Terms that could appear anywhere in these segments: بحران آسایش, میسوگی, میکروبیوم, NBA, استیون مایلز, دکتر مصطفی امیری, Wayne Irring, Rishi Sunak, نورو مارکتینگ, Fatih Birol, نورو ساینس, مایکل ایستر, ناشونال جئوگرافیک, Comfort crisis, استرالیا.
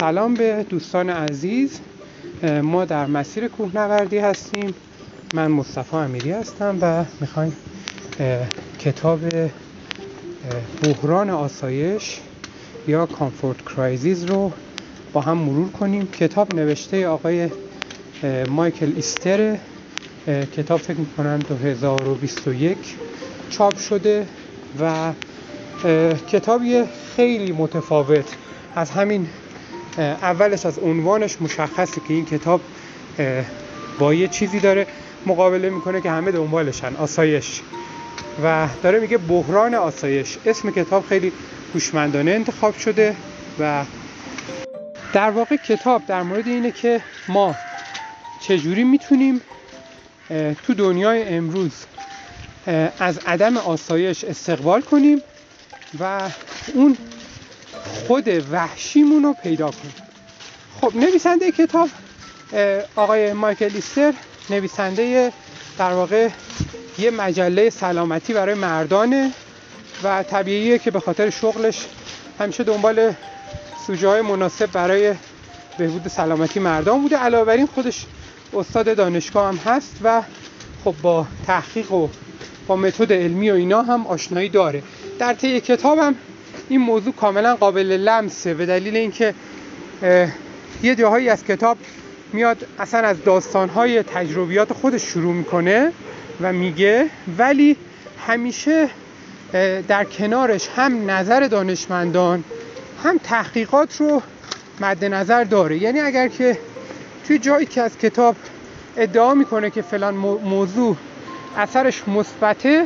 سلام به دوستان عزیز، ما در مسیر کوهنوردی هستیم. من مصطفی امیری هستم و میخوایم کتاب بحران آسایش یا کامفورت کرایزیس رو با هم مرور کنیم. کتاب نوشته آقای مایکل ایستر، کتاب فکر میکنم 2021 چاپ شده و کتابی خیلی متفاوت. از همین اولش از عنوانش مشخصه که این کتاب با یه چیزی داره مقابله میکنه که همه دنبالشن، آسایش، و داره میگه بحران آسایش. اسم کتاب خیلی هوشمندانه انتخاب شده و در واقع کتاب در مورد اینه که ما چجوری میتونیم تو دنیای امروز از عدم آسایش استقبال کنیم و اون خود وحشیمون رو پیدا کنیم. خب نویسنده کتاب آقای مایکل ایستر، نویسنده در واقع یه مجله سلامتی برای مردانه و طبیعیه که به خاطر شغلش همیشه دنبال سوژه‌های مناسب برای بهبود سلامتی مردان بوده. علاوه بر این خودش استاد دانشگاه هم هست و خب با تحقیق و با متد علمی و اینا هم آشنایی داره. در طی کتابم این موضوع کاملا قابل لمسه، به دلیل اینکه یه جاهایی از کتاب میاد اصلا از داستانهای تجربیات خودش شروع میکنه و میگه، ولی همیشه در کنارش هم نظر دانشمندان هم تحقیقات رو مد نظر داره. یعنی اگر که توی جایی که از کتاب ادعا میکنه که فلان موضوع اثرش مثبته،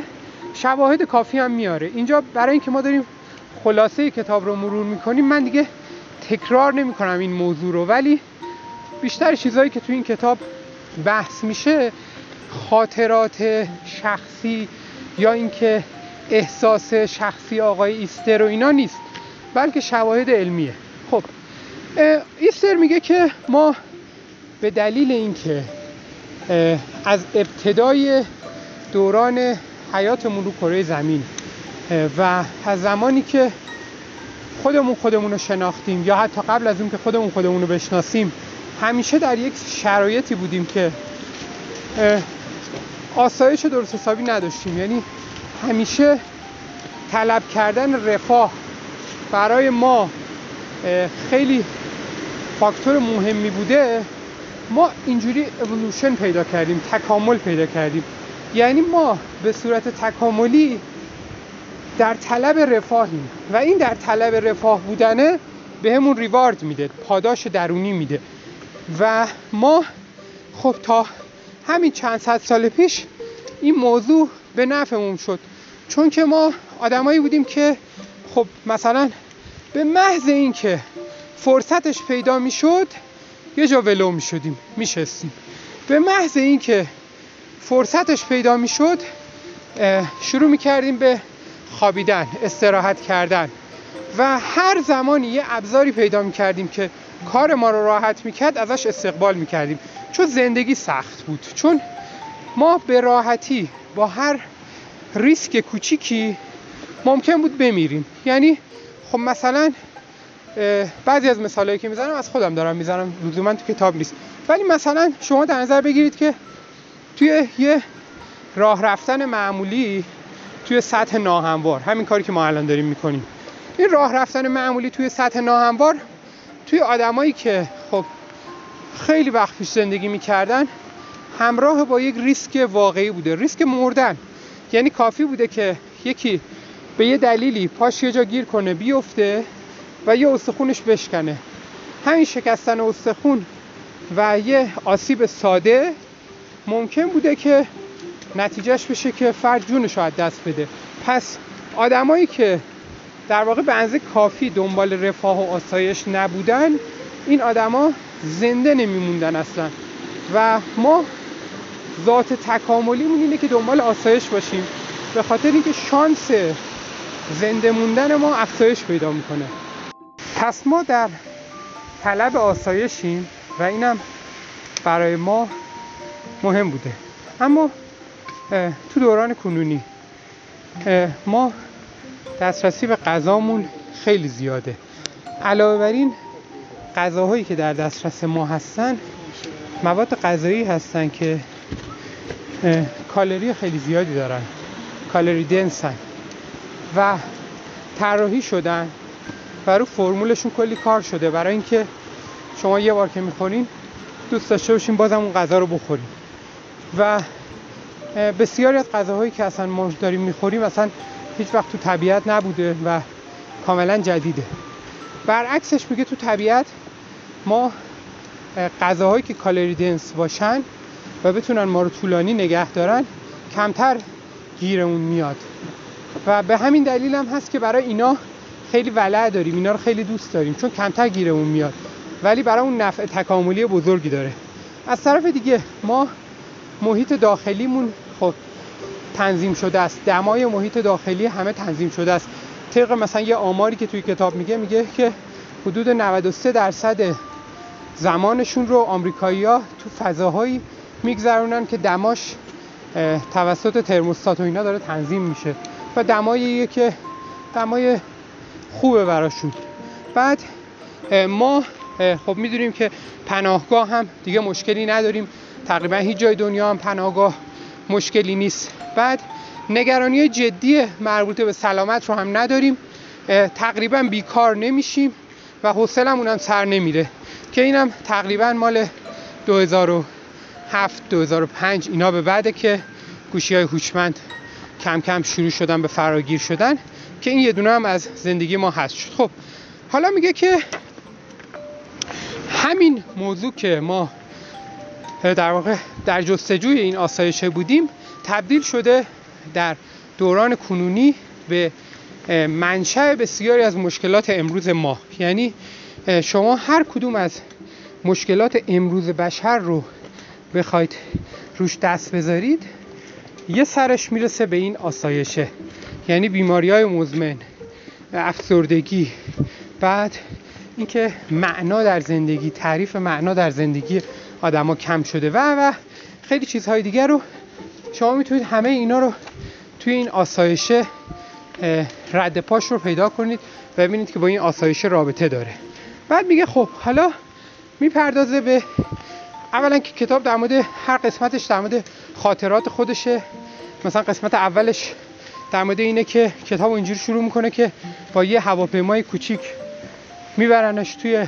شواهد کافی هم میاره. اینجا برای اینکه ما داریم خلاصه کتاب رو مرور میکنیم، من دیگه تکرار نمیکنم این موضوع رو، ولی بیشتر چیزایی که تو این کتاب بحث میشه خاطرات شخصی یا اینکه احساس شخصی آقای ایستر و اینا نیست، بلکه شواهد علمیه. خب ایستر میگه که ما به دلیل اینکه از ابتدای دوران حیاتمون رو کره زمین و از زمانی که خودمون رو شناختیم یا حتی قبل از اون که خودمون رو بشناسیم، همیشه در یک شرایطی بودیم که آسایش درست حسابی نداشتیم. یعنی همیشه طلب کردن رفاه برای ما خیلی فاکتور مهمی بوده. ما اینجوری اِوولوشن پیدا کردیم، تکامل پیدا کردیم. یعنی ما به صورت تکاملی در طلب رفاهیم و این در طلب رفاه بودنه بهمون ریوارد میده، پاداش درونی میده. و ما خب تا همین چند صد سال پیش این موضوع به نفعمون شد، چون که ما آدمایی بودیم که خب مثلا به محض این که فرصتش پیدا میشد یه جا ولو میشدیم، میشستیم. به محض این که فرصتش پیدا میشد شروع میکردیم به خوابیدن، استراحت کردن و هر زمانی یه ابزاری پیدا میکردیم که کار ما رو راحت میکرد ازش استقبال میکردیم، چون زندگی سخت بود، چون ما به راحتی با هر ریسک کوچیکی ممکن بود بمیریم. یعنی خب مثلا بعضی از مثالایی که میزنم از خودم دارم میزنم، لزوما تو کتاب نیست، ولی مثلا شما در نظر بگیرید که توی یه راه رفتن معمولی توی سطح ناهموار، همین کاری که ما الان داریم میکنیم، این راه رفتن معمولی توی سطح ناهموار توی آدمایی که خب خیلی وقت پیش زندگی میکردن همراه با یک ریسک واقعی بوده، ریسک مردن. یعنی کافی بوده که یکی به یه دلیلی پاش یه جا گیر کنه، بیفته و یه استخونش بشکنه. همین شکستن استخون و یه آسیب ساده ممکن بوده که نتیجهش بشه که فرد جونش رو از دست بده. پس آدمایی که در واقع به اندازه کافی دنبال رفاه و آسایش نبودن، این آدما زنده نمیموندن اصلا. و ما ذات تکاملیمون اینه که دنبال آسایش باشیم، به خاطر اینکه شانس زنده موندن ما افزایش پیدا میکنه. پس ما در طلب آسایشیم و اینم برای ما مهم بوده. اما تو دوران کنونی ما دسترسی به غذامون خیلی زیاده. علاوه بر این غذاهایی که در دسترس ما هستن مواد غذایی هستن که کالری خیلی زیادی دارن، کالری دنسن و طراحی شدن و رو فرمولشون کلی کار شده برای اینکه شما یه بار که میخورین دوست داشته باشین بازم اون غذا رو بخورین. و بسیاری از غذاهایی که اصلا ما داریم میخوریم اصلا هیچ وقت تو طبیعت نبوده و کاملا جدیده. برعکسش میگه تو طبیعت ما غذاهایی که کالری دنس باشن و بتونن ما رو طولانی نگه دارن کمتر گیرمون میاد و به همین دلیل هم هست که برای اینا خیلی ولع داریم، اینا رو خیلی دوست داریم چون کمتر گیرمون میاد ولی برای اون نفع تکاملی بزرگی داره. از طرف دیگه ما محیط داخلیمون خب تنظیم شده است، دمای محیط داخلی همه تنظیم شده است. طبق مثلا یه آماری که توی کتاب میگه که حدود 93% زمانشون رو آمریکایی‌ها تو فضاهایی میگذرونن که دماش توسط ترموستات و اینا داره تنظیم میشه و دماییه که دمای خوبه براشون. بعد ما خب میدونیم که پناهگاه هم دیگه مشکلی نداریم، تقریبا هیچ جای دنیا هم پناهگاه مشکلی نیست. بعد نگرانی جدی مربوط به سلامت رو هم نداریم، تقریبا بیکار نمیشیم و حوصله‌مون هم سر نمیره که اینم تقریبا مال 2007 2005 اینا به بعده که گوشی‌های هوشمند کم کم شروع شدن به فراگیر شدن که این یه دونه هم از زندگی ما هست شد. خب حالا میگه که همین موضوع که ما در واقع در جستجوی این آسایشه بودیم تبدیل شده در دوران کنونی به منشأ بسیاری از مشکلات امروز ما. یعنی شما هر کدوم از مشکلات امروز بشر رو بخواید روش دست بذارید یه سرش میرسه به این آسایشه، یعنی بیماری‌های مزمن، افسردگی، بعد اینکه معنا در زندگی، تعریف معنا در زندگی آدم‌ها کم شده و خیلی چیزهای دیگر رو شما میتونید همه اینا رو توی این آسایشه رد پاش رو پیدا کنید و ببینید که با این آسایشه رابطه داره. بعد میگه خب حالا میپردازه به اولا که کتاب در مورد هر قسمتش در مورد خاطرات خودشه. مثلا قسمت اولش در مورد اینه که کتاب اینجوری شروع میکنه که با یه هواپیمای کوچیک میبرنش توی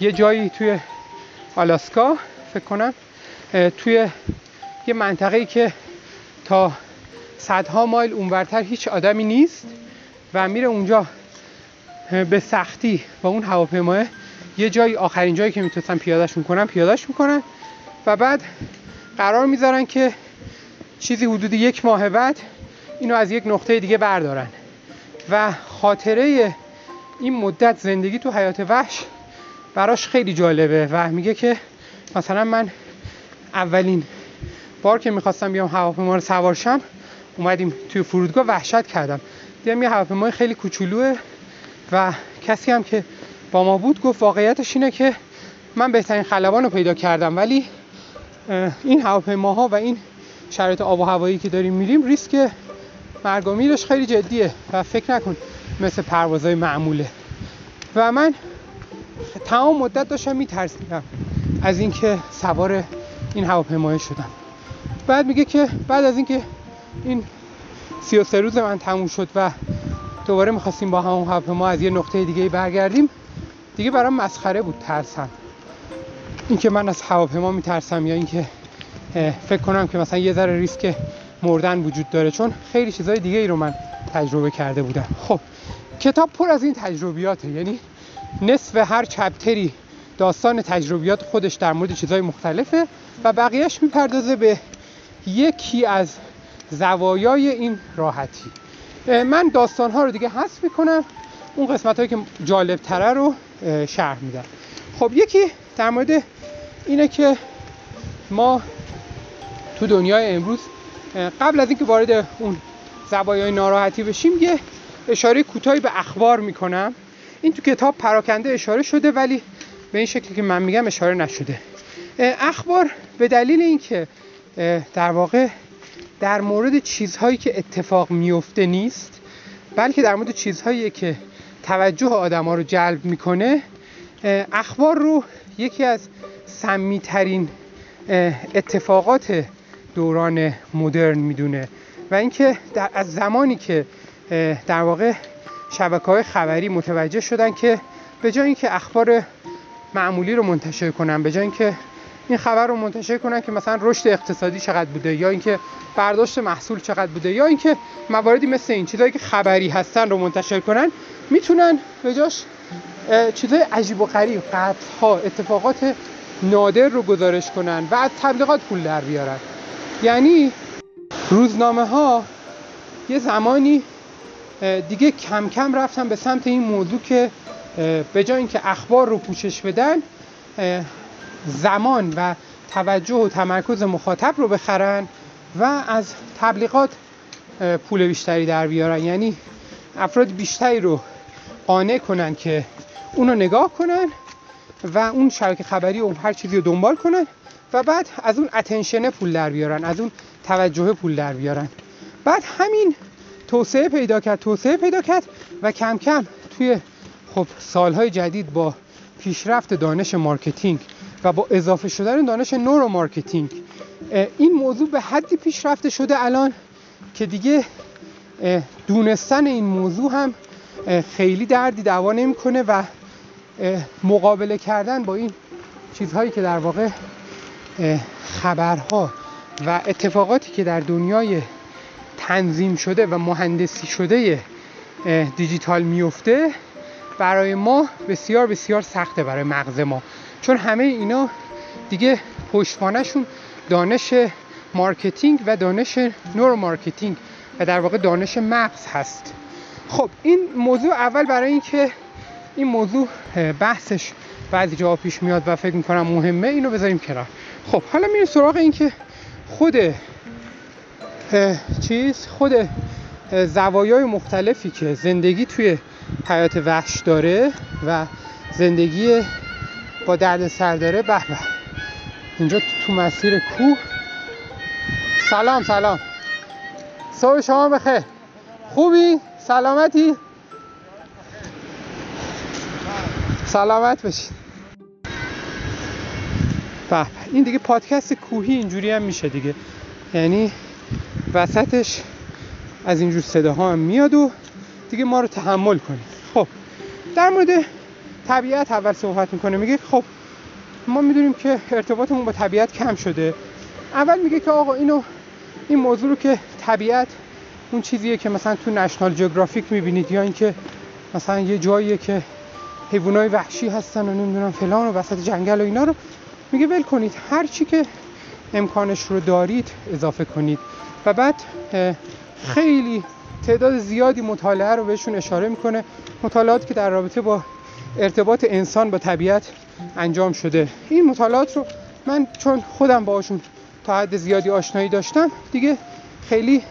یه جایی توی آلاسکا فکر کنم، توی یه منطقه‌ای که تا صدها مایل اونورتر هیچ آدمی نیست و میره اونجا به سختی با اون هواپیماه یه جایی آخرین جایی که میتونستن پیادهش میکنن و بعد قرار میذارن که چیزی حدود 1 ماه بعد اینو از یک نقطه دیگه بردارن و خاطره این مدت زندگی تو حیات وحش براش خیلی جالبه و میگه که مثلا من اولین بار که میخواستم بیام هواپیما رو سوار شم اومدیم توی فرودگاه وحشت کردم، دیدم یه هواپیمای خیلی کوچولوه و کسی هم که با ما بود گفت واقعیتش اینه که من بهترین خلبان رو پیدا کردم ولی این هواپیماها و این شرایط آب و هوایی که داریم میریم ریسک مرگ و میرش خیلی جدیه و فکر نکن مثل پروازهای معموله. و من تمام مدت داشتم میترسیدم از اینکه سوار این هواپیما شدم. بعد میگه که بعد از اینکه این 33 روز من تموم شد و دوباره میخواستیم با همون هواپیما از یه نقطه دیگه برگردیم دیگه برام مسخره بود ترسم، اینکه من از هواپیما میترسم یا اینکه فکر کنم که مثلا یه ذره ریسک مردن وجود داره، چون خیلی چیزای دیگه ای رو من تجربه کرده بودم. خب کتاب پر از این تجربیاته، یعنی نصف هر چپتری داستان تجربیات خودش در مورد چیزهای مختلفه و بقیهش میپردازه به یکی از زوایای این راحتی. من داستانها رو دیگه حذف میکنم، اون قسمت‌هایی که جالب تره رو شرح میدم. خب یکی در مورد اینه که ما تو دنیای امروز قبل از اینکه وارد اون زوایای ناراحتی بشیم یه اشاره کوتاهی به اخبار میکنم. این تو کتاب پراکنده اشاره شده ولی به این شکلی که من میگم اشاره نشده. اخبار به دلیل اینکه در واقع در مورد چیزهایی که اتفاق میفته نیست بلکه در مورد چیزهایی که توجه آدم‌ها رو جلب میکنه اخبار رو یکی از سمی‌ترین اتفاقات دوران مدرن میدونه و اینکه از زمانی که در واقع شبکه‌های خبری متوجه شدن که به جای اینکه اخبار معمولی رو منتشر کنن، به جای اینکه این خبر رو منتشر کنن که مثلا رشد اقتصادی چقدر بوده یا اینکه برداشت محصول چقدر بوده یا اینکه مواردی مثل این چیزایی که خبری هستن رو منتشر کنن، میتونن به جاش چیزای عجیب و غریب، قطعها، اتفاقات نادر رو گزارش کنن و از تبلیغات پول در بیارن. یعنی روزنامه ها یه زمانی دیگه کم کم رفتن به سمت این موضوع که به جای اینکه اخبار رو پوشش بدن، زمان و توجه و تمرکز مخاطب رو بخرن و از تبلیغات پول بیشتری در بیارن. یعنی افراد بیشتری رو قانع کنن که اونو نگاه کنن و اون شبکه خبری و هر چیزی رو دنبال کنن و بعد از اون اتنشن پول در بیارن، از اون توجه پول در بیارن. بعد همین توسعه پیدا کرد و کم کم توی خب سالهای جدید با پیشرفت دانش مارکتینگ و با اضافه شدن دانش نورو مارکتینگ این موضوع به حدی پیشرفته شده الان که دیگه دونستن این موضوع هم خیلی دردی دوا نمی‌کنه و مقابله کردن با این چیزهایی که در واقع خبرها و اتفاقاتی که در دنیای تنظیم شده و مهندسی شده دیجیتال میفته برای ما بسیار بسیار سخته، برای مغز ما، چون همه اینا دیگه پشتوانه‌شون دانش مارکتینگ و دانش نورو مارکتینگ و در واقع دانش مغز هست. خب این موضوع اول، برای اینکه این موضوع بحثش بعضی جا پیش میاد و فکر میکنم مهمه، اینو بذاریم کنار. خب حالا میریم سراغ این که خود زوایای مختلفی که زندگی توی حیات وحش داره و زندگی با دردسر داره. به به، اینجا تو مسیر کوه. سلام، صبح شما بخیر، خوبی؟ سلامتی؟ سلامت باشید. به، این دیگه پادکست کوهی اینجوری هم میشه دیگه، یعنی وسطش از اینجور صداها هم میاد و دیگه ما رو تحمل کنید. خب در مورد طبیعت اول صحبت میکنه، میگه خب ما میدونیم که ارتباطمون با طبیعت کم شده. اول میگه که آقا این موضوع رو که طبیعت اون چیزیه که مثلا تو ناشونال جئوگرافیک میبینید یا اینکه مثلا یه جاییه که حیوانای وحشی هستن و نمیدونم فلان و وسط جنگل و اینا، رو میگه ول کنید، هر چی که امکانش رو دارید اضافه کنید. و بعد خیلی تعداد زیادی مطالعه رو بهشون اشاره میکنه، مطالعات که در رابطه با ارتباط انسان با طبیعت انجام شده. این مطالعات رو من چون خودم باهاشون تا حد زیادی آشنایی داشتم دیگه خیلی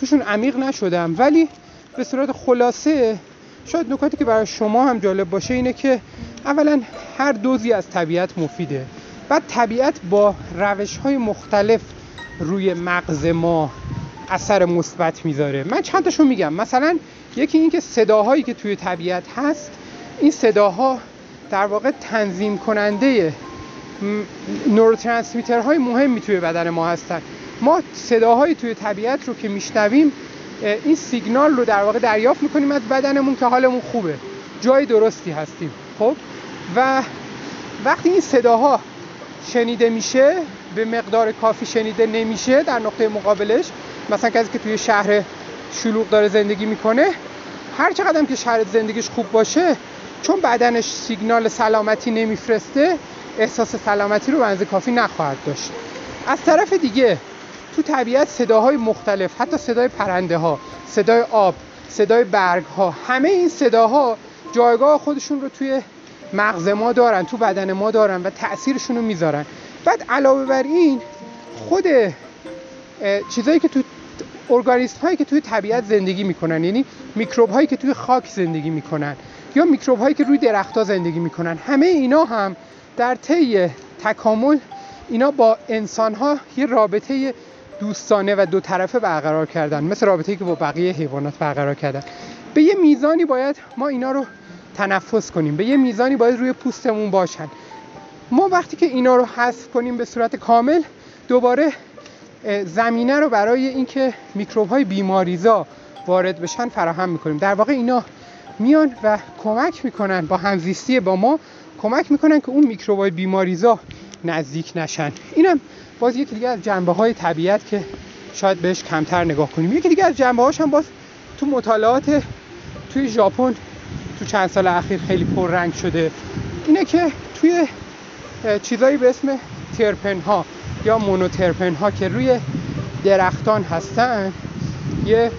توشون عمیق نشدم، ولی به صورت خلاصه شاید نکاتی که برای شما هم جالب باشه اینه که اولا هر دوزی از طبیعت مفیده، بعد طبیعت با روش‌های مختلف روی مغز ما اثر مثبت میذاره. من چند تاشو میگم. مثلا یکی این که صداهایی که توی طبیعت هست، این صداها در واقع تنظیم کننده نوروترانسمیترهای مهمی توی بدن ما هستن. ما صداهایی توی طبیعت رو که میشنویم، این سیگنال رو در واقع دریافت میکنیم از بدنمون که حالمون خوبه، جای درستی هستیم. خب و وقتی این صداها شنیده میشه، به مقدار کافی شنیده نمیشه در نقطه مقابلش، مثلا کسی که توی شهر شلوغ داره زندگی میکنه، هر چقدر هم که شهر زندگیش خوب باشه، چون بدنش سیگنال سلامتی نمیفرسته، احساس سلامتی رو به اندازه کافی نخواهد داشت. از طرف دیگه تو طبیعت صداهای مختلف، حتی صدای پرنده ها، صدای آب، صدای برگ ها، همه این صداها جایگاه خودشون رو توی مغز ما دارن، تو بدن ما دارن و تأثیرشون رو میذارن. بعد علاوه بر این خود چیزایی که تو ارگانیسم هایی که توی طبیعت زندگی میکنن، یعنی میکروب هایی که توی خاک زندگی میکنن یا میکروب هایی که روی درخت ها زندگی میکنن، همه اینا هم در طی تکامل اینا با انسان ها یه رابطه دوستانه و دو طرفه برقرار کردن، مثل رابطه‌ای که با بقیه حیوانات برقرار کردن. به یه میزانی باید ما اینا رو تنفس کنیم، به یه میزانی باید روی پوستمون باشن. ما وقتی که اینا رو حذف کنیم به صورت کامل، دوباره زمینه رو برای اینکه میکروب‌های بیماریزا وارد بشن فراهم می‌کنیم. در واقع اینا میان و کمک می‌کنن، با همزیستی با ما کمک می‌کنن که اون میکروب‌های بیماریزا نزدیک نشن. اینم باز یکی دیگه از جنبه‌های طبیعت که شاید بهش کمتر نگاه کنیم. یکی دیگه از جنبه‌هاش هم باز تو مطالعات توی ژاپن تو چند سال اخیر خیلی پررنگ شده، اینه که توی چیزایی به اسم ترپن‌ها یا مونو ترپن‌ها که روی درختان هستن، یه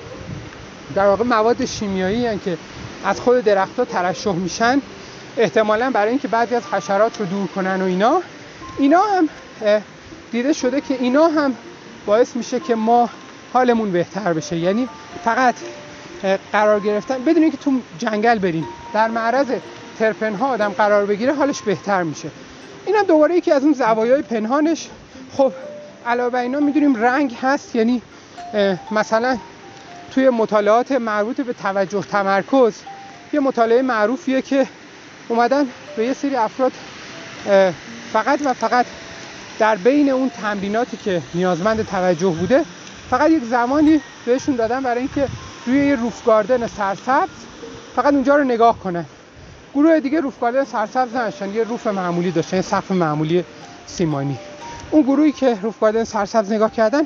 در واقع مواد شیمیایی هستن که از خود درخت‌ها ترشح میشن، احتمالاً برای اینکه بعضی از حشرات رو دور کنن و اینا هم دیده شده که اینا هم باعث میشه که ما حالمون بهتر بشه. یعنی فقط قرار گرفتن، بدون اینکه تو جنگل بریم، در معرض ترپن‌ها آدم قرار بگیره حالش بهتر میشه. اینم دوباره یکی از اون زوایای پنهانش. خب علاوه بر اینا میدونیم رنگ هست، یعنی مثلا توی مطالعات مربوط به توجه تمرکز یه مطالعه معروفیه که اومدن به یه سری افراد فقط و فقط در بین اون تمریناتی که نیازمند توجه بوده، فقط یک زمانی بهشون دادن برای اینکه روی یه روفگاردن سرسبز فقط اونجا رو نگاه کنن. گروه دیگه روفگاردن سرسبز نداشتن، یه روف معمولی داشتن، یه سقف معمولی سیمانی. اون گروهی که روفگاردن سرسبز نگاه کردن،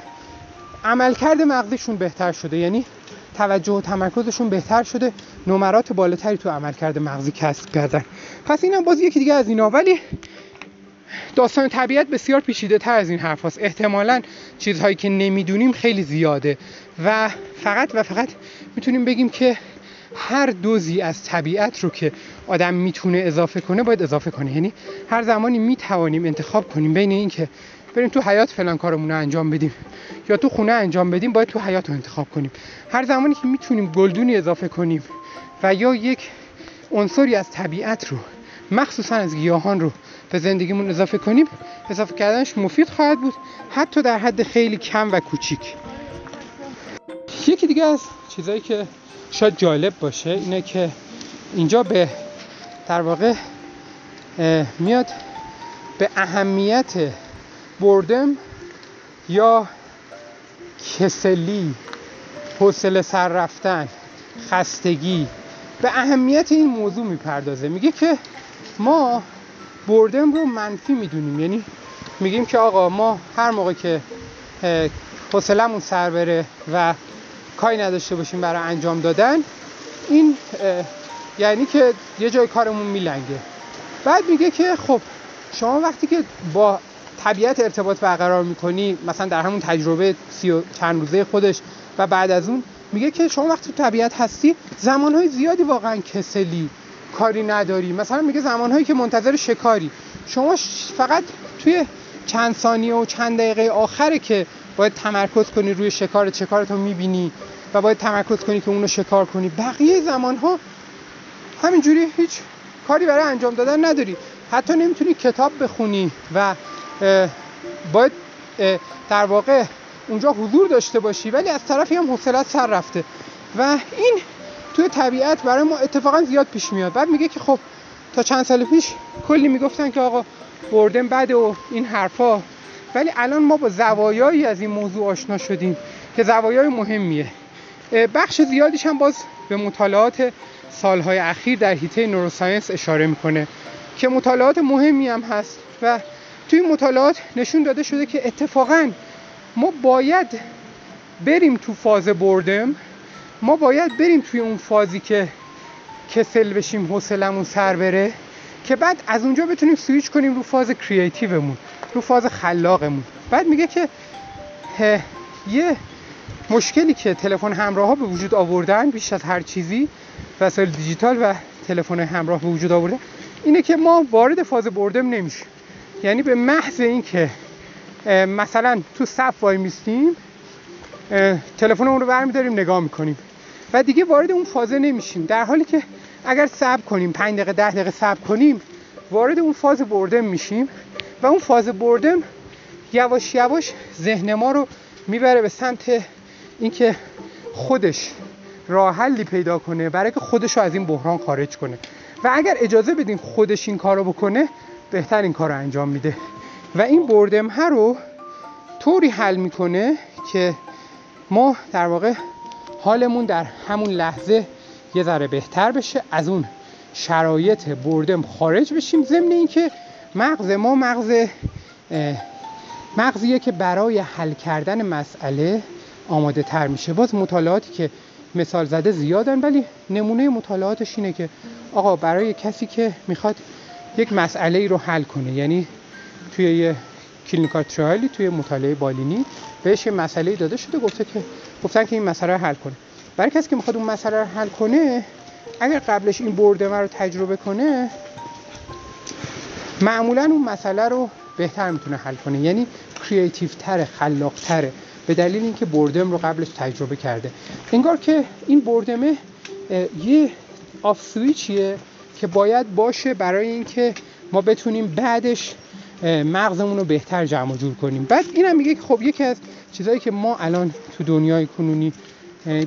عملکرد مغزشون بهتر شده، یعنی توجه و تمرکزشون بهتر شده، نمرات بالاتری تو عملکرد مغزی کسب کردن. پس اینم باز یکی دیگه از اینا. ولی داستان طبیعت بسیار پیچیده تر از این حرف هست. احتمالاً چیزهایی که نمیدونیم خیلی زیاده و فقط و فقط میتونیم بگیم که هر دوزی از طبیعت رو که آدم میتونه اضافه کنه باید اضافه کنه. یعنی هر زمانی میتوانیم انتخاب کنیم بین این که بریم تو حیات فلان کارمون رو انجام بدیم یا تو خونه انجام بدیم، باید تو حیات رو انتخاب کنیم. هر زمانی که میتونیم گلدونی اضافه کنیم و یا یک عنصری از طبیعت رو، مخصوصا از گیاهان رو، به زندگیمون اضافه کنیم، اضافه کردنش مفید خواهد بود، حتی در حد خیلی کم و کوچیک. یکی دیگه از چیزایی که شاید جالب باشه اینه که اینجا به در واقع میاد به اهمیت بردم یا کسلی، حوصله سر رفتن، خستگی، به اهمیت این موضوع میپردازه. میگه که ما بردم رو منفی میدونیم، یعنی میگیم که آقا ما هر موقع که حوصله‌مون سر بره و کاری نداشته باشیم برای انجام دادن، این یعنی که یه جای کارمون میلنگه. بعد میگه که خب شما وقتی که با طبیعت ارتباط برقرار میکنی، مثلا در همون تجربه 30 چند روزه خودش و بعد از اون، میگه که شما وقتی تو طبیعت هستی زمانهای زیادی واقعا کسلی، کاری نداری. مثلا میگه زمانهایی که منتظر شکاری، شما فقط توی چند ثانیه و چند دقیقه آخره که باید تمرکز کنی روی شکار، شکارتو میبینی و باید تمرکز کنی که اونو شکار کنی. بقیه زمانها همینجوری هیچ کاری برای انجام دادن نداری، حتی نمیتونی کتاب بخونی و باید در واقع اونجا حضور داشته باشی، ولی از طرفی هم حوصله‌ات سر رفته. و این توی طبیعت برای ما اتفاقا زیاد پیش میاد. بعد میگه که خب تا چند سال پیش کلی میگفتن که آقا بردم بده و این حرفا، ولی الان ما با زوایایی از این موضوع آشنا شدیم که زوایای مهمیه. بخش زیادیش هم باز به مطالعات سالهای اخیر در حیطه نورو ساینس اشاره میکنه که مطالعات مهمی هم هست و توی مطالعات نشون داده شده که اتفاقا ما باید بریم تو فاز بردم، ما باید بریم توی اون فازی که کسل بشیم، حوصلمون سر بره، که بعد از اونجا بتونیم سویچ کنیم رو فاز کریتیومون، رو فاز خلاقمون. بعد میگه که یه مشکلی که تلفن همراه ها به وجود آوردن، بیش از هر چیزی وسایل دیجیتال و تلفن همراه به وجود آوردن، اینه که ما وارد فاز بردم نمیشیم. یعنی به محض این که مثلا تو صف وای میستیم، تلفنمون رو برمی‌داریم نگاه میکنیم و دیگه وارد اون فازه نمیشیم، در حالی که اگر صبر کنیم 5 دقیقه 10 دقیقه صبر کنیم وارد اون فاز بردم میشیم و اون فاز بردم یواش یواش ذهن ما رو میبره به سمت اینکه خودش راه حلی پیدا کنه برای که خودش رو از این بحران خارج کنه. و اگر اجازه بدیم خودش این کارو بکنه، بهتر این کارو انجام میده. و این بردم ها رو طوری حل میکنه که ما در واقع حالمون در همون لحظه یه ذره بهتر بشه، از اون شرایط بردم خارج بشیم. ضمن این که مغز ما مغزیه که برای حل کردن مسئله آماده تر میشه. باز مطالعاتی که مثال زده زیادن، ولی نمونه مطالعاتش اینه که آقا برای کسی که میخواد یک مسئله ای رو حل کنه، یعنی توی یه کلینیکال ترایلی، توی مطالعه بالینی بهش یه مسئله داده شده، گفتن که این مسئله رو حل کنه. برای کسی که میخواد اون مسئله رو حل کنه، اگر قبلش این بردم رو تجربه کنه، معمولا اون مسئله رو بهتر میتونه حل کنه، یعنی کریتیو تره، خلاق تره، به دلیل اینکه بردم رو قبلش تجربه کرده. انگار که این بردمه یه آف سویچیه که باید باشه برای اینکه ما بتونیم بعدش مغزمون رو بهتر جمع جور کنیم. بعد اینم میگه که خب یکی از چیزایی که ما الان تو دنیای کنونی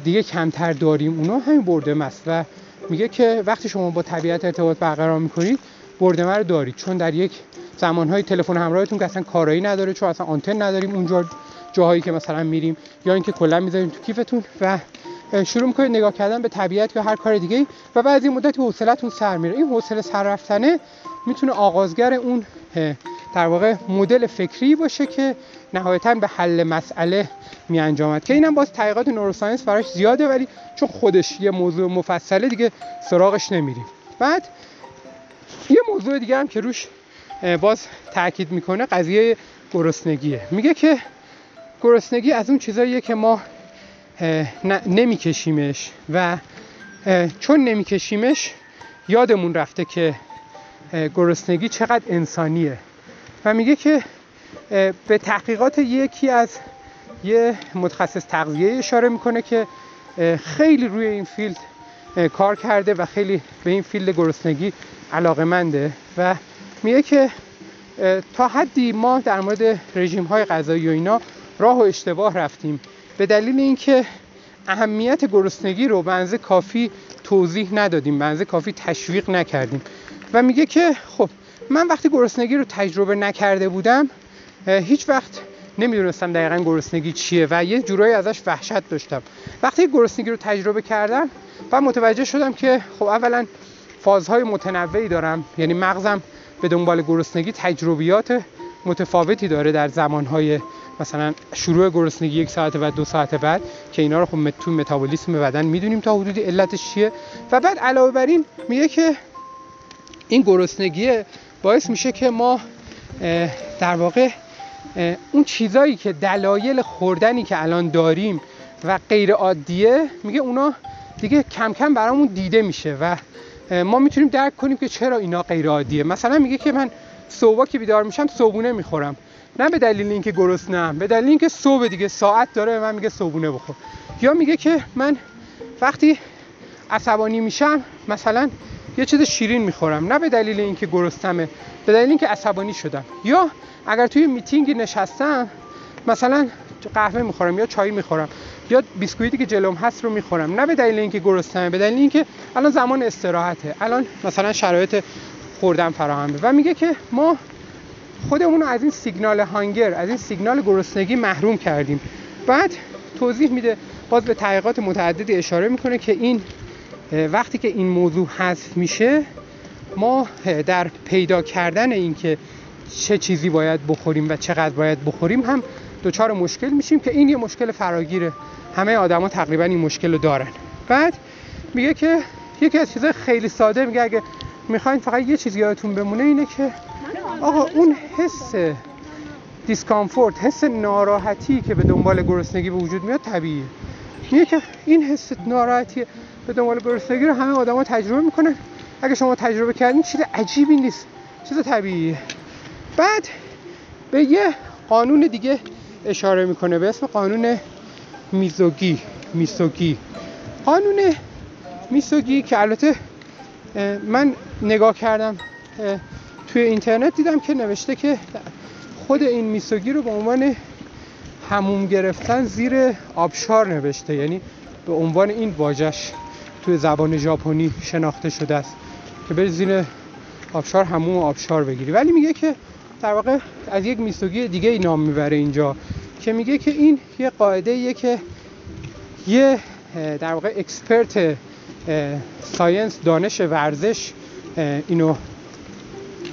دیگه کمتر داریم اونا همین بردم است. و میگه که وقتی شما با طبیعت ارتباط برقرار میکنید، بردم رو دارید، چون در یک زمانهای تلفن همراهتون که اصلا کارایی نداره، چون اصلا آنتن نداریم اونجا جاهایی که مثلا میریم، یا اینکه کلا میذاریم تو کیفتون و شروع میکنید نگاه کردن به طبیعت یا هر کار دیگه، و بعد از این مدتی حوصله‌تون سر میره. این حوصله سر رفتنه میتونه آغازگر اون در واقع مدل فکری باشه که نهایتاً به حل مسئله میانجامد، که اینم باز تحقیقات نورو ساینس براش زیاده، ولی چون خودش یه موضوع مفصله دیگه سراغش نمیریم. بعد یه موضوع دیگه هم که روش باز تاکید میکنه قضیه گرسنگیه. میگه که گرسنگی از اون چیزاییه که ما نمیکشیمش، و چون نمیکشیمش یادمون رفته که گرسنگی چقدر انسانیه. و میگه که به تحقیقات یکی از یه متخصص تغذیه اشاره میکنه که خیلی روی این فیلد کار کرده و خیلی به این فیلد گرسنگی علاقه‌منده، و میگه که تا حدی ما در مورد رژیم‌های غذایی و اینا راه و اشتباه رفتیم، به دلیل اینکه اهمیت گرسنگی رو به اندازه کافی توضیح ندادیم، به اندازه کافی تشویق نکردیم. و میگه که خب من وقتی گرسنگی رو تجربه نکرده بودم، هیچ وقت نمیدونستم دقیقاً گرسنگی چیه و یه جورایی ازش وحشت داشتم. وقتی گرسنگی رو تجربه کردم و متوجه شدم که خب اولا فازهای متنوعی دارم، یعنی مغزم به دنبال گرسنگی تجربیات متفاوتی داره در زمانهای مثلا شروع گرسنگی 1 ساعت و 2 ساعت بعد، که اینا رو خب تو متابولیسم بدن میدونیم تا حدودی علتش چیه. و بعد علاوه بر این میگه که این گرسنگی باعث میشه که ما در واقع اون چیزایی که دلایل خوردنی که الان داریم و غیر عادیه، میگه اونا دیگه کم کم برامون دیده میشه و ما میتونیم درک کنیم که چرا اینا غیر عادیه. مثلا میگه که من صبح که بیدار میشم صبحونه میخورم، نه به دلیل اینکه گرسنه‌ام، به دلیل اینکه صبح دیگه ساعت داره به من میگه صبحونه بخور. یا میگه که من وقتی عصبانی میشم مثلا یه چیز شیرین میخورم، نه به دلیل اینکه گرسنمه، به دلیل اینکه عصبانی شدم. یا اگر توی میتینگی نشستم مثلا قهوه میخورم یا چای میخورم یا بیسکویتی که جلوم هست رو میخورم، نه به دلیل اینکه گرسنمه، به دلیل اینکه الان زمان استراحته، الان مثلا شرایط خوردن فراهمه. و میگه که ما خودمون رو از این سیگنال هانگر، از این سیگنال گرسنگی محروم کردیم. بعد توضیح میده، باز به تحقیقات متعددی اشاره میکنه که این وقتی که این موضوع حذف میشه، ما در پیدا کردن این که چه چیزی باید بخوریم و چقدر باید بخوریم هم دوچار مشکل میشیم، که این یه مشکل فراگیره، همه آدما تقریبا این مشکل رو دارن. بعد میگه که یکی از چیزای خیلی ساده، میگه اگه میخواین فقط یه چیز یادتون بمونه اینه که آقا اون حس دیسکامفورت، حس ناراحتی که به دنبال گرسنگی به وجود میاد طبیعیه. میگه که این حس ناراحتی به دنبال گرسنگی رو همه آدما تجربه میکنن، اگه شما تجربه کردین چیز عجیبی نیست، چیز طبیعیه. بعد به یه قانون دیگه اشاره میکنه به اسم قانون میسوگی. قانون میسوگی که البته من نگاه کردم توی اینترنت دیدم که نوشته که خود این میسوگی رو به عنوان حموم گرفتن زیر آبشار نوشته، یعنی به عنوان این واژه‌اش توی زبان ژاپنی شناخته شده است که بری زیر آبشار حموم آبشار بگیری. ولی میگه که در واقع از یک میسوگی دیگه ای نام میبره اینجا، که میگه که این یه قاعده‌ایه که یه در واقع اکسپرت ساینس، دانش ورزش، اینو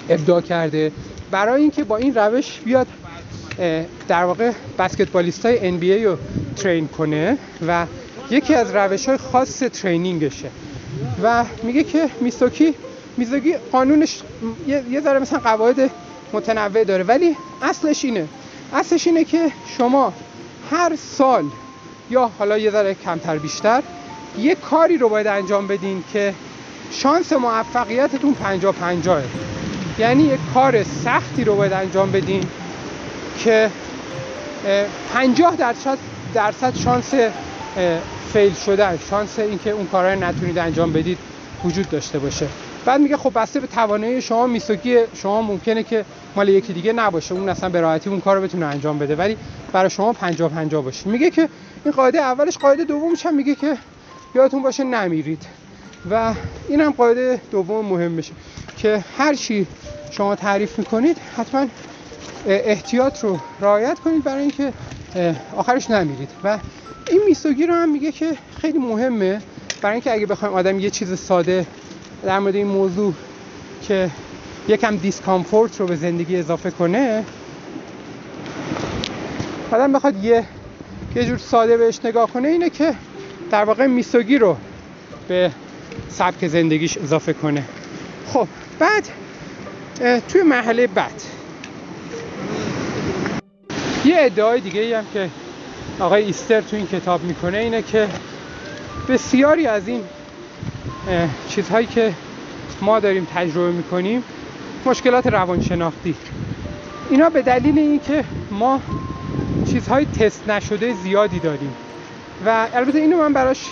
ابداع کرده برای اینکه با این روش بیاد در واقع بسکتبالیستای NBA رو ترین کنه و یکی از روش‌های خاص ترینینگشه. و میگه که میسوگی قانونش یه ذره مثلا قواعد متنوع داره، ولی اصلش اینه که شما هر سال یا حالا یه ذره کمتر بیشتر یه کاری رو باید انجام بدین که شانس موفقیتتون 50-50، یعنی یه کار سختی رو باید انجام بدین که 50% شانس فیل شدن، شانس اینکه اون کارا رو نتونید انجام بدید وجود داشته باشه. بعد میگه خب بسته به توانایی شما، میسوگی شما ممکنه که مال یکی دیگه نباشه، اون اصلا به راحتی اون کارو بتونه انجام بده، ولی برای شما 50-50 باشه. میگه که این قاعده اولش، قاعده دومش هم میگه که یادتون باشه نمیرید، و این هم قاعده دوم مهم میشه که هر چی شما تعریف میکنید حتما احتیاط رو رعایت کنید برای اینکه آخرش نمیرید. و این میسوگی رو هم میگه که خیلی مهمه برای اینکه اگه بخوایم آدم یه چیز ساده در مورد این موضوع که یکم دیسکامفورت رو به زندگی اضافه کنه، آدم بخواد یه جور ساده بهش نگاه کنه، اینه که در واقع میسوگی رو به سبک زندگیش اضافه کنه. خب بعد توی مرحله بعد یه ادعای دیگه ای هم که آقای ایستر تو این کتاب میکنه اینه که بسیاری از این چیزهایی که ما داریم تجربه میکنیم، مشکلات روانشناختی، اینا به دلیل این که ما چیزهای تست نشده زیادی داریم. و البته اینو من براش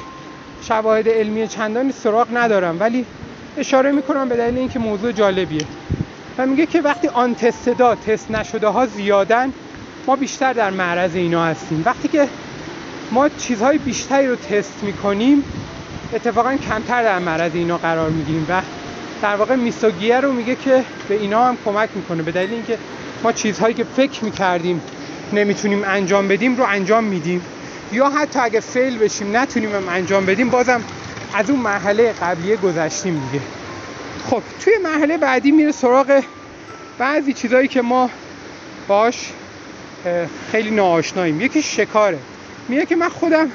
شواهد علمی چندانی سراغ ندارم، ولی اشاره میکنم به دلیل اینکه موضوع جالبیه. و میگه که وقتی آن تستدا، تست نشده ها زیادن، ما بیشتر در معرض اینا هستیم. وقتی که ما چیزهای بیشتری رو تست میکنیم، اتفاقا کمتر در معرض اینا قرار میگیریم. و در واقع میسوگیه رو میگه که به اینا هم کمک میکنه، به دلیل اینکه ما چیزهایی که فکر میکردیم نمیتونیم انجام بدیم رو انجام میدیم، یا حتی اگه فیل بشیم نتونیم هم انجام بدیم، بازم از اون مرحله قبلیه گذشتیم دیگه. خب توی مرحله بعدی میره سراغ بعضی چیزایی که ما باش خیلی ناآشناییم. یکی شکاره. میگه که من خودم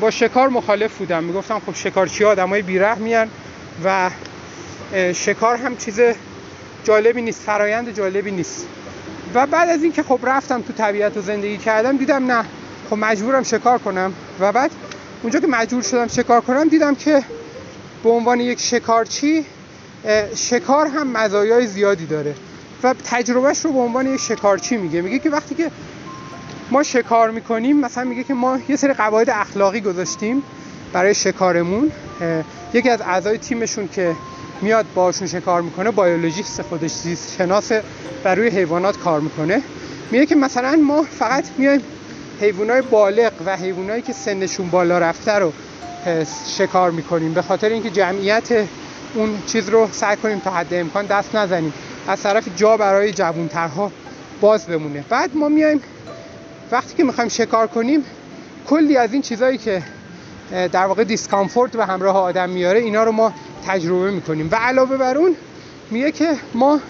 با شکار مخالف بودم، میگفتم خب شکارچی ها آدمای بی‌رحمین و شکار هم چیز جالبی نیست، فرایند جالبی نیست. و بعد از این که خب رفتم تو طبیعت و زندگی کردم، دیدم نه، خب مجبورم شکار کنم. و بعد اونجا که مجبور شدم شکار کنم، دیدم که به عنوان یک شکارچی شکار هم مزایای زیادی داره. و تجربهش رو به عنوان یک شکارچی میگه که وقتی که ما شکار میکنیم، مثلا میگه که ما یه سری قواعد اخلاقی گذاشتیم برای شکارمون. یکی از اعضای تیمشون که میاد باشون شکار میکنه، بیولوژیست خودش، زیست شناسه و روی حیوانات کار میکنه، میگه که مثلا ما فقط میایم حیوانای بالغ و حیوانایی که سنشون بالا رفته رو شکار میکنیم، به خاطر اینکه جمعیت اون چیز رو سعی کنیم تا حد امکان دست نزنیم، از طرف جا برای جوانترها باز بمونه. بعد ما میایم وقتی که میخوایم شکار کنیم، کلی از این چیزایی که در واقع دیسکامفورت به همراه آدم میاره، اینا رو ما تجربه میکنیم. و علاوه بر اون میگه که ما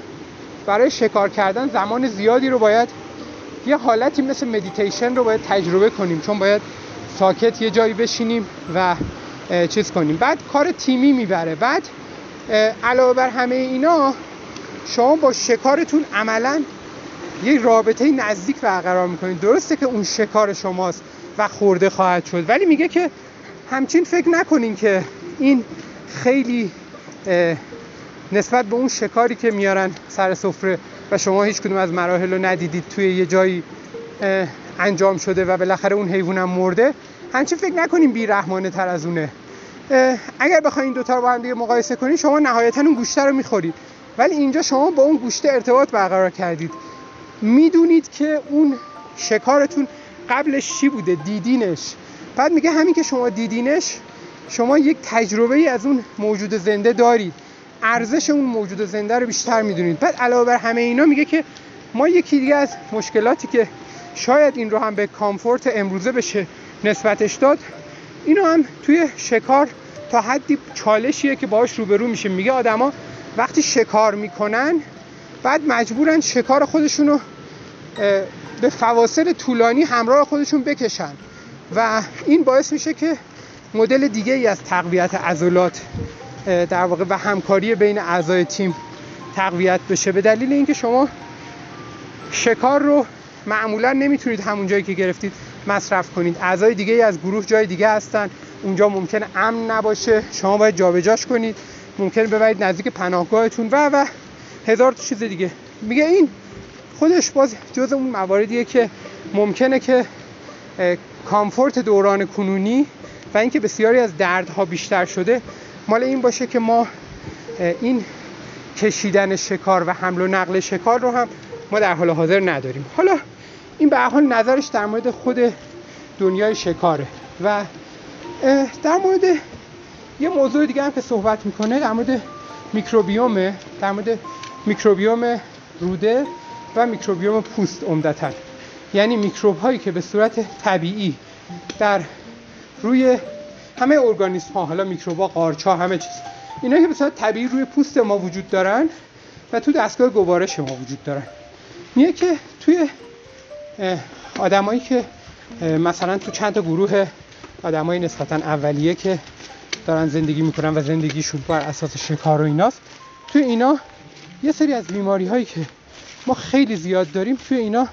برای شکار کردن زمان زیادی رو باید، یه حالتی مثل مدیتیشن رو باید تجربه کنیم، چون باید ساکت یه جایی بشینیم و چیز کنیم. بعد کار تیمی میبره. بعد علاوه بر همه اینا، شما با شکارتون عملاً یک رابطه نزدیک برقرار میکنید. درسته که اون شکار شماست و خورده خواهد شد، ولی میگه که همچین فکر نکنین که این خیلی نسبت به اون شکاری که میارن سر سفره و شما هیچ کدوم از مراحل رو ندیدید، توی یه جایی انجام شده و بالاخره اون حیوانم مرده، همچین فکر نکنین بی‌رحمانه تر از اونه. اگر بخواید این دوتا رو با هم دیگه مقایسه کنید، شما نهایتاً اون گوشته رو میخورید، ولی اینجا شما با اون گوشته ارتباط برقرار کردید، میدونید که اون شکارتون قبلش چی بوده، دیدینش، بعد میگه همین که شما دیدینش، شما یک تجربه ای از اون موجود زنده دارید، ارزش اون موجود زنده رو بیشتر میدونید. بعد علاوه بر همه اینا میگه که ما یکی دیگه از مشکلاتی که شاید این رو هم به کامفورت امروزه بشه نسبتش داد، اینو هم توی شکار تا حدی چالشیه که باهاش روبرو میشه. میگه آدما وقتی شکار میکنن بعد مجبورن شکار خودشون رو به فواصل طولانی همراه خودشون بکشن و این باعث میشه که مدل دیگه ای از تقویت عضلات در واقع و همکاری بین اعضای تیم تقویت بشه، به دلیل اینکه شما شکار رو معمولا نمیتونید همون جایی که گرفتید مصرف کنید، اعضای دیگه ای از گروه جای دیگه هستن، اونجا ممکنه امن نباشه، شما باید جابجاش کنید، ممکنه ببرید نزدیک پناهگاهتون و هزار چیز دیگه. میگه این خودش باز جز اون مواردیه که ممکنه که کامفورت دوران کنونی و اینکه بسیاری از دردها بیشتر شده مال این باشه که ما این کشیدن شکار و حمل و نقل شکار رو هم ما در حال حاضر نداریم. حالا این به هر حال نظرش در مورد خود دنیای شکاره و در مورد یه موضوع دیگه هم که صحبت میکنه در مورد میکروبیومه، در مورد میکروبیوم روده و میکروبیوم پوست عمدتاً، یعنی میکروب هایی که به صورت طبیعی در روی همه ارگانیسم ها، حالا میکروبا، قارچ‌ها، همه چیز، اینا که به صورت طبیعی روی پوست ما وجود دارن و تو دستگاه گوارش ما وجود دارن. میگه که توی آدمایی که مثلا تو چند تا گروه آدمای نسبتاً اولیه که دارن زندگی میکنن و زندگیشون بر اساس شکار و ایناست، تو اینا یه سری از بیماری هایی که ما خیلی زیاد داریم توی اینا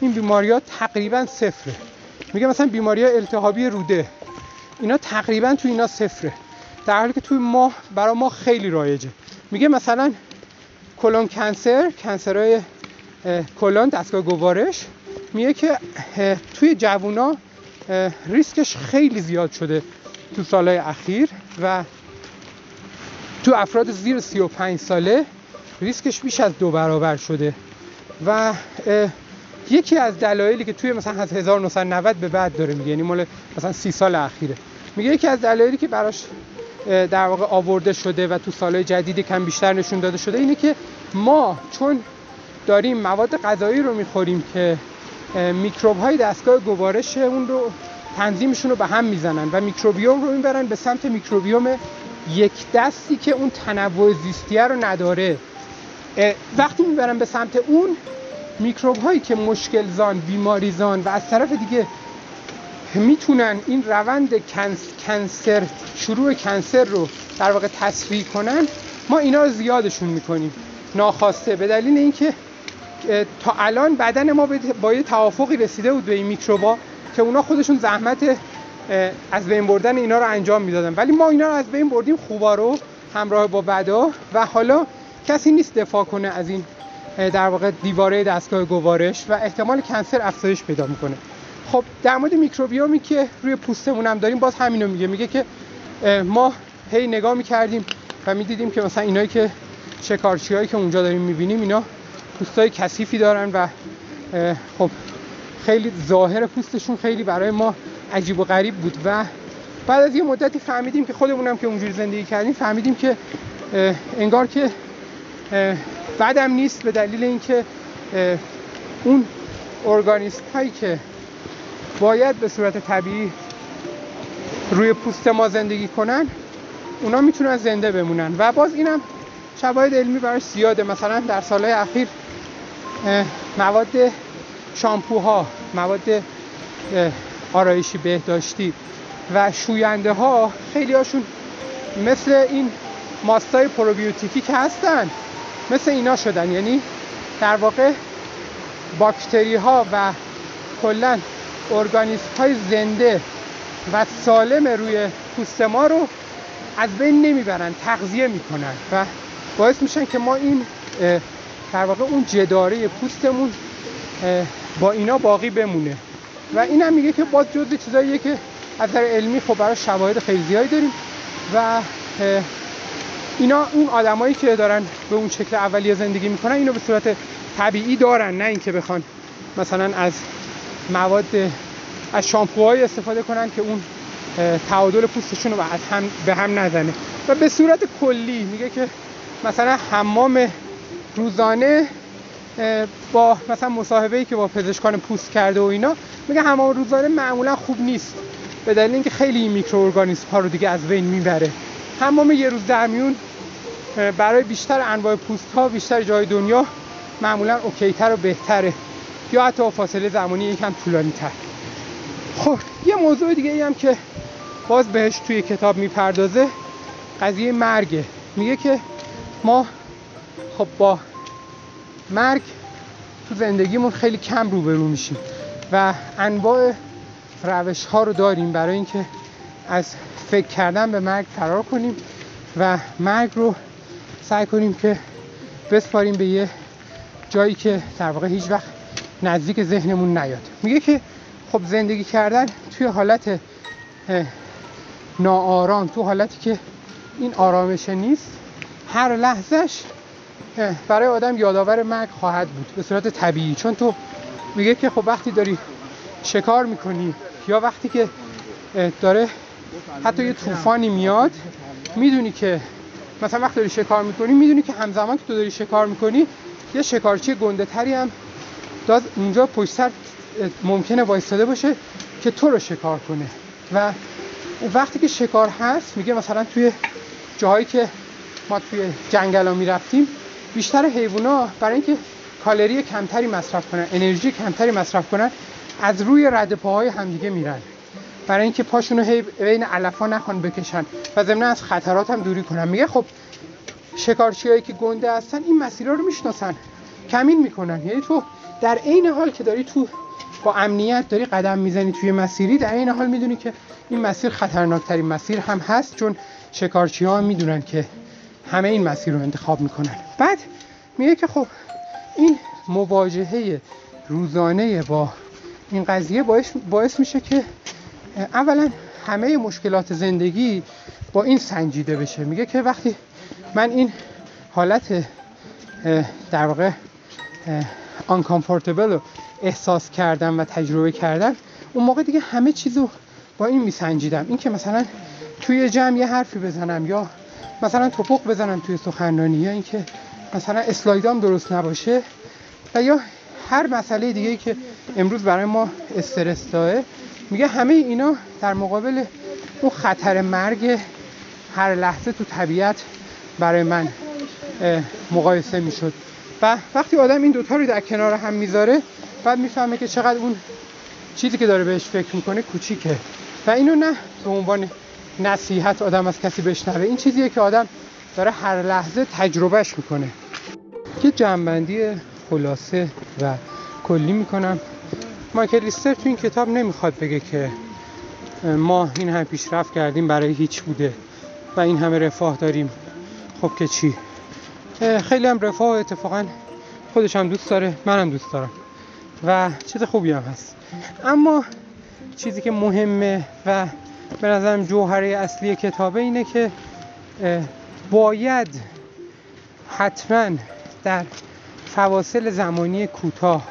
این بیماری‌ها تقریباً صفره. میگه مثلا بیماری‌ها التهابی روده اینا تقریباً تو اینا صفره، در حالی که توی ما برای ما خیلی رایجه. میگه مثلا کلون کنسر، کنسرهای کلون دستگاه گوارش، میگه که توی جوونا ریسکش خیلی زیاد شده تو سالهای اخیر و تو افراد زیر 35 ساله ریسکش بیش از 2 برابر شده و یکی از دلایلی که توی مثلا از 1990 به بعد داره، میگه یعنی مال مثلا 30 سال اخیره، میگه یکی از دلایلی که براش در واقع آورده شده و تو سالهای جدید کم بیشتر نشون داده شده اینه که ما چون داریم مواد غذایی رو میخوریم که میکروب های دستگاه گوارش اون رو تنظیمشون رو به هم میزنن و میکروبیوم رو میبرن به سمت میکروبیوم یک دستی که اون تنوع زیستیه رو نداره. وقتی میبرن به سمت اون، میکروب هایی که مشکلزان، بیماریزان و از طرف دیگه میتونن این روند کنسر، شروع کنسر رو در واقع تسریع کنن، ما اینا رو زیادشون میکنیم ناخواسته، به دلیل اینکه تا الان بدن ما با یه توافقی رسیده بود به این میکروبا که اونا خودشون زحمت از بین بردن اینا رو انجام میدادن، ولی ما اینا رو از بین بردیم، خوبا رو همراه با بدا، و حالا کسی نیست دفاع کنه از این در واقع دیواره دستگاه گوارش و احتمال کنسر افزایش پیدا میکنه. خب در مورد میکروبیومی که روی پوستمون هم داریم باز همینو میگه. میگه که ما هی نگاه میکردیم و میدیدیم که مثلا اینایی که شکارچیایی که اونجا داریم میبینیم اینا پوستای کثیفی دارن و خب خیلی ظاهر پوستشون خیلی برای ما عجیب و غریب بود و بعد از یه مدتی فهمیدیم که خودمونم که اونجوری زندگی کردیم فهمیدیم که انگار که بعدم نیست، به دلیل اینکه اون ارگانیسم هایی که باید به صورت طبیعی روی پوست ما زندگی کنن اونا میتونن زنده بمونن و باز اینم شواهد علمی براش زیاده. مثلا در سالهای اخیر مواد شامپوها، مواد آرایشی بهداشتی و شوینده ها خیلی هاشون مثل این ماستای پروبیوتیکی که هستن مثل اینا شدن، یعنی در واقع باکتری ها و کلا ارگانیسم های زنده و سالم روی پوست ما رو از بین نمیبرن، تغذیه میکنن و باعث میشن که ما این در واقع اون جداره پوستمون با اینا باقی بمونه و این هم میگه که باز جزء چیزاییه که از نظر علمی خب برای شواهد خیلی زیادی داریم و اینا اون آدمایی که دارن به اون شکل اولیه زندگی میکنن اینو به صورت طبیعی دارن، نه اینکه بخوان مثلا از مواد از شامپوهای استفاده کنن که اون تعادل پوستشون رو به هم نزنه. و به صورت کلی میگه که مثلا حمام روزانه با مثلا مصاحبه‌ای که با پزشکان پوست کرده و اینا، میگه حمام روزانه معمولا خوب نیست به دلیل اینکه خیلی میکروارگانیسم ها رو دیگه از بین میبره. حمام یه روز در میون برای بیشتر انواع پوست ها، بیشتر جای دنیا معمولا اوکی تر و بهتره، یا حتی فاصله زمانی یکم طولانی تر. خب یه موضوع دیگه ای هم که باز بهش توی کتاب میپردازه قضیه مرگه. میگه که ما خب با مرگ تو زندگیمون خیلی کم روبرو میشیم و انواع روش ها رو داریم برای اینکه از فکر کردن به مرگ فرار کنیم و مرگ رو سعی کنیم که بسپاریم به یه جایی که در واقع هیچ وقت نزدیک ذهنمون نیاد. میگه که خب زندگی کردن توی حالت ناآرام، تو حالتی که این آرامش نیست، هر لحظهش برای آدم یادآور مرگ خواهد بود به صورت طبیعی. چون تو میگه که خب وقتی داری شکار میکنی یا وقتی که داره حتی یه طوفانی میاد، میدونی که مثلا وقتی داری شکار میکنی، میدونی که همزمان که تو داری شکار میکنی یه شکارچی گنده تری هم داز اونجا پشت سر ممکنه وایستاده باشه که تو رو شکار کنه. و وقتی که شکار هست، میگه مثلا توی جاهایی که ما توی جنگلا میرفتیم، بیشتر حیونا برای اینکه کالری کمتری مصرف کنن، انرژی کمتری مصرف کنن، از روی رد پاهای همدیگه میرن برای اینکه پاشونو بین علفا نخوان بکشن و ضمن از خطرات هم دوری کنن. میگه خب شکارچیایی که گنده هستن این مسیرها رو میشناسن، کمین میکنن. یعنی تو در عین حال که داری تو با امنیت داری قدم میزنی توی مسیری، در عین حال میدونی که این مسیر خطرناکترین مسیر هم هست، چون شکارچی‌ها میدونن که همه این مسیر رو انتخاب میکنن. بعد میگه که خب این مواجهه روزانه با این قضیه باعث میشه که اولا همه مشکلات زندگی با این سنجیده بشه. میگه که وقتی من این حالت در واقع uncomfortable رو احساس کردم و تجربه کردم، اون موقع دیگه همه چیزو با این میسنجیدم. این که مثلا توی جمع یه حرفی بزنم یا مثلا توپق بزنم توی سخنرانی، یا این که مثلا اسلایدام درست نباشه، و یا هر مسئله دیگه‌ای که امروز برای ما استرس داره، میگه همه اینا در مقابل اون خطر مرگ هر لحظه تو طبیعت برای من مقایسه میشد. و وقتی آدم این دوتا رو در کنار هم میذاره، بعد میفهمه که چقدر اون چیزی که داره بهش فکر میکنه کوچیکه. و اینو نه به عنوان نصیحت آدم از کسی بشنوه، این چیزیه که آدم داره هر لحظه تجربهش میکنه. یه جمع‌بندی خلاصه و کلی میکنم. مایکل ایستر تو این کتاب نمیخواد بگه که ما این همه پیشرفت کردیم برای هیچ بوده و این همه رفاه داریم، خب که چی. خیلی هم رفاه اتفاقا خودش هم دوست داره، منم دوست دارم و چیز خوبی هم هست. اما چیزی که مهمه و به نظرم جوهره اصلی کتابه اینه که باید حتما در فواصل زمانی کوتاه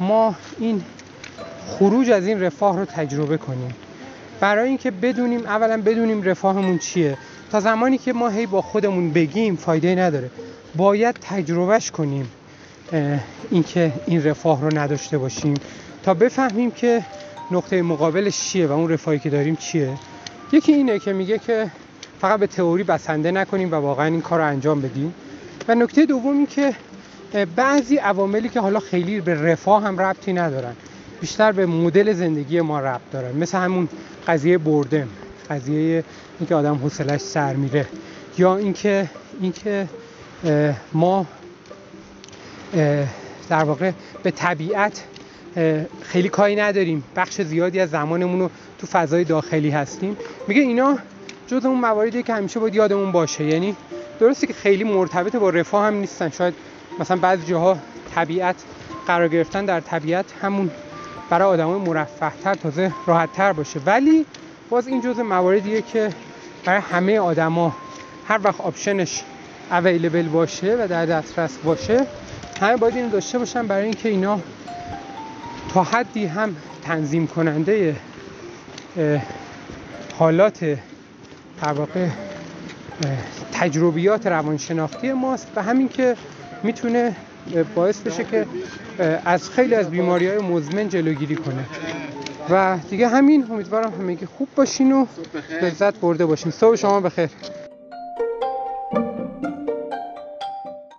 ما این خروج از این رفاه رو تجربه کنیم، برای اینکه بدونیم، اولا بدونیم رفاهمون چیه. تا زمانی که ما هی با خودمون بگیم فایده نداره، باید تجربهش کنیم اینکه این رفاه رو نداشته باشیم تا بفهمیم که نقطه مقابلش چیه و اون رفاهی که داریم چیه. یکی اینه که میگه که فقط به تئوری بسنده نکنیم و واقعا این کار رو انجام بدیم. و نکته دوم این که بعضی عواملی که حالا خیلی به رفاه هم ربطی ندارن، بیشتر به مدل زندگی ما ربط دارن، مثل همون قضیه بردم، قضیه اینکه آدم حوصله‌اش سر میره، یا اینکه ما در واقع به طبیعت خیلی کاری نداریم، بخش زیادی از زمانمون رو تو فضای داخلی هستیم. میگه اینا جز اون مواردیه که همیشه باید یادمون باشه. یعنی درسته که خیلی مرتبط با رفاه هم نیستن، شاید مثلا بعضی جاها طبیعت، قرار گرفتن در طبیعت همون برای آدمای مرفه‌تر تازه راحت‌تر باشه، ولی باز این جزء مواردیه که برای همه آدما هر وقت آپشنش اویلیبل باشه و در دسترس باشه، همه باید اینو داشته باشن برای اینکه اینا تا حدی هم تنظیم کننده حالات در واقع تجربیات روانشناختی ماست و همین که میتونه باعث بشه که از خیلی از بیماری‌های مزمن جلوگیری کنه. و دیگه همین، امیدوارم همگی خوب باشین و لذت برده باشین. صبح شما بخیر.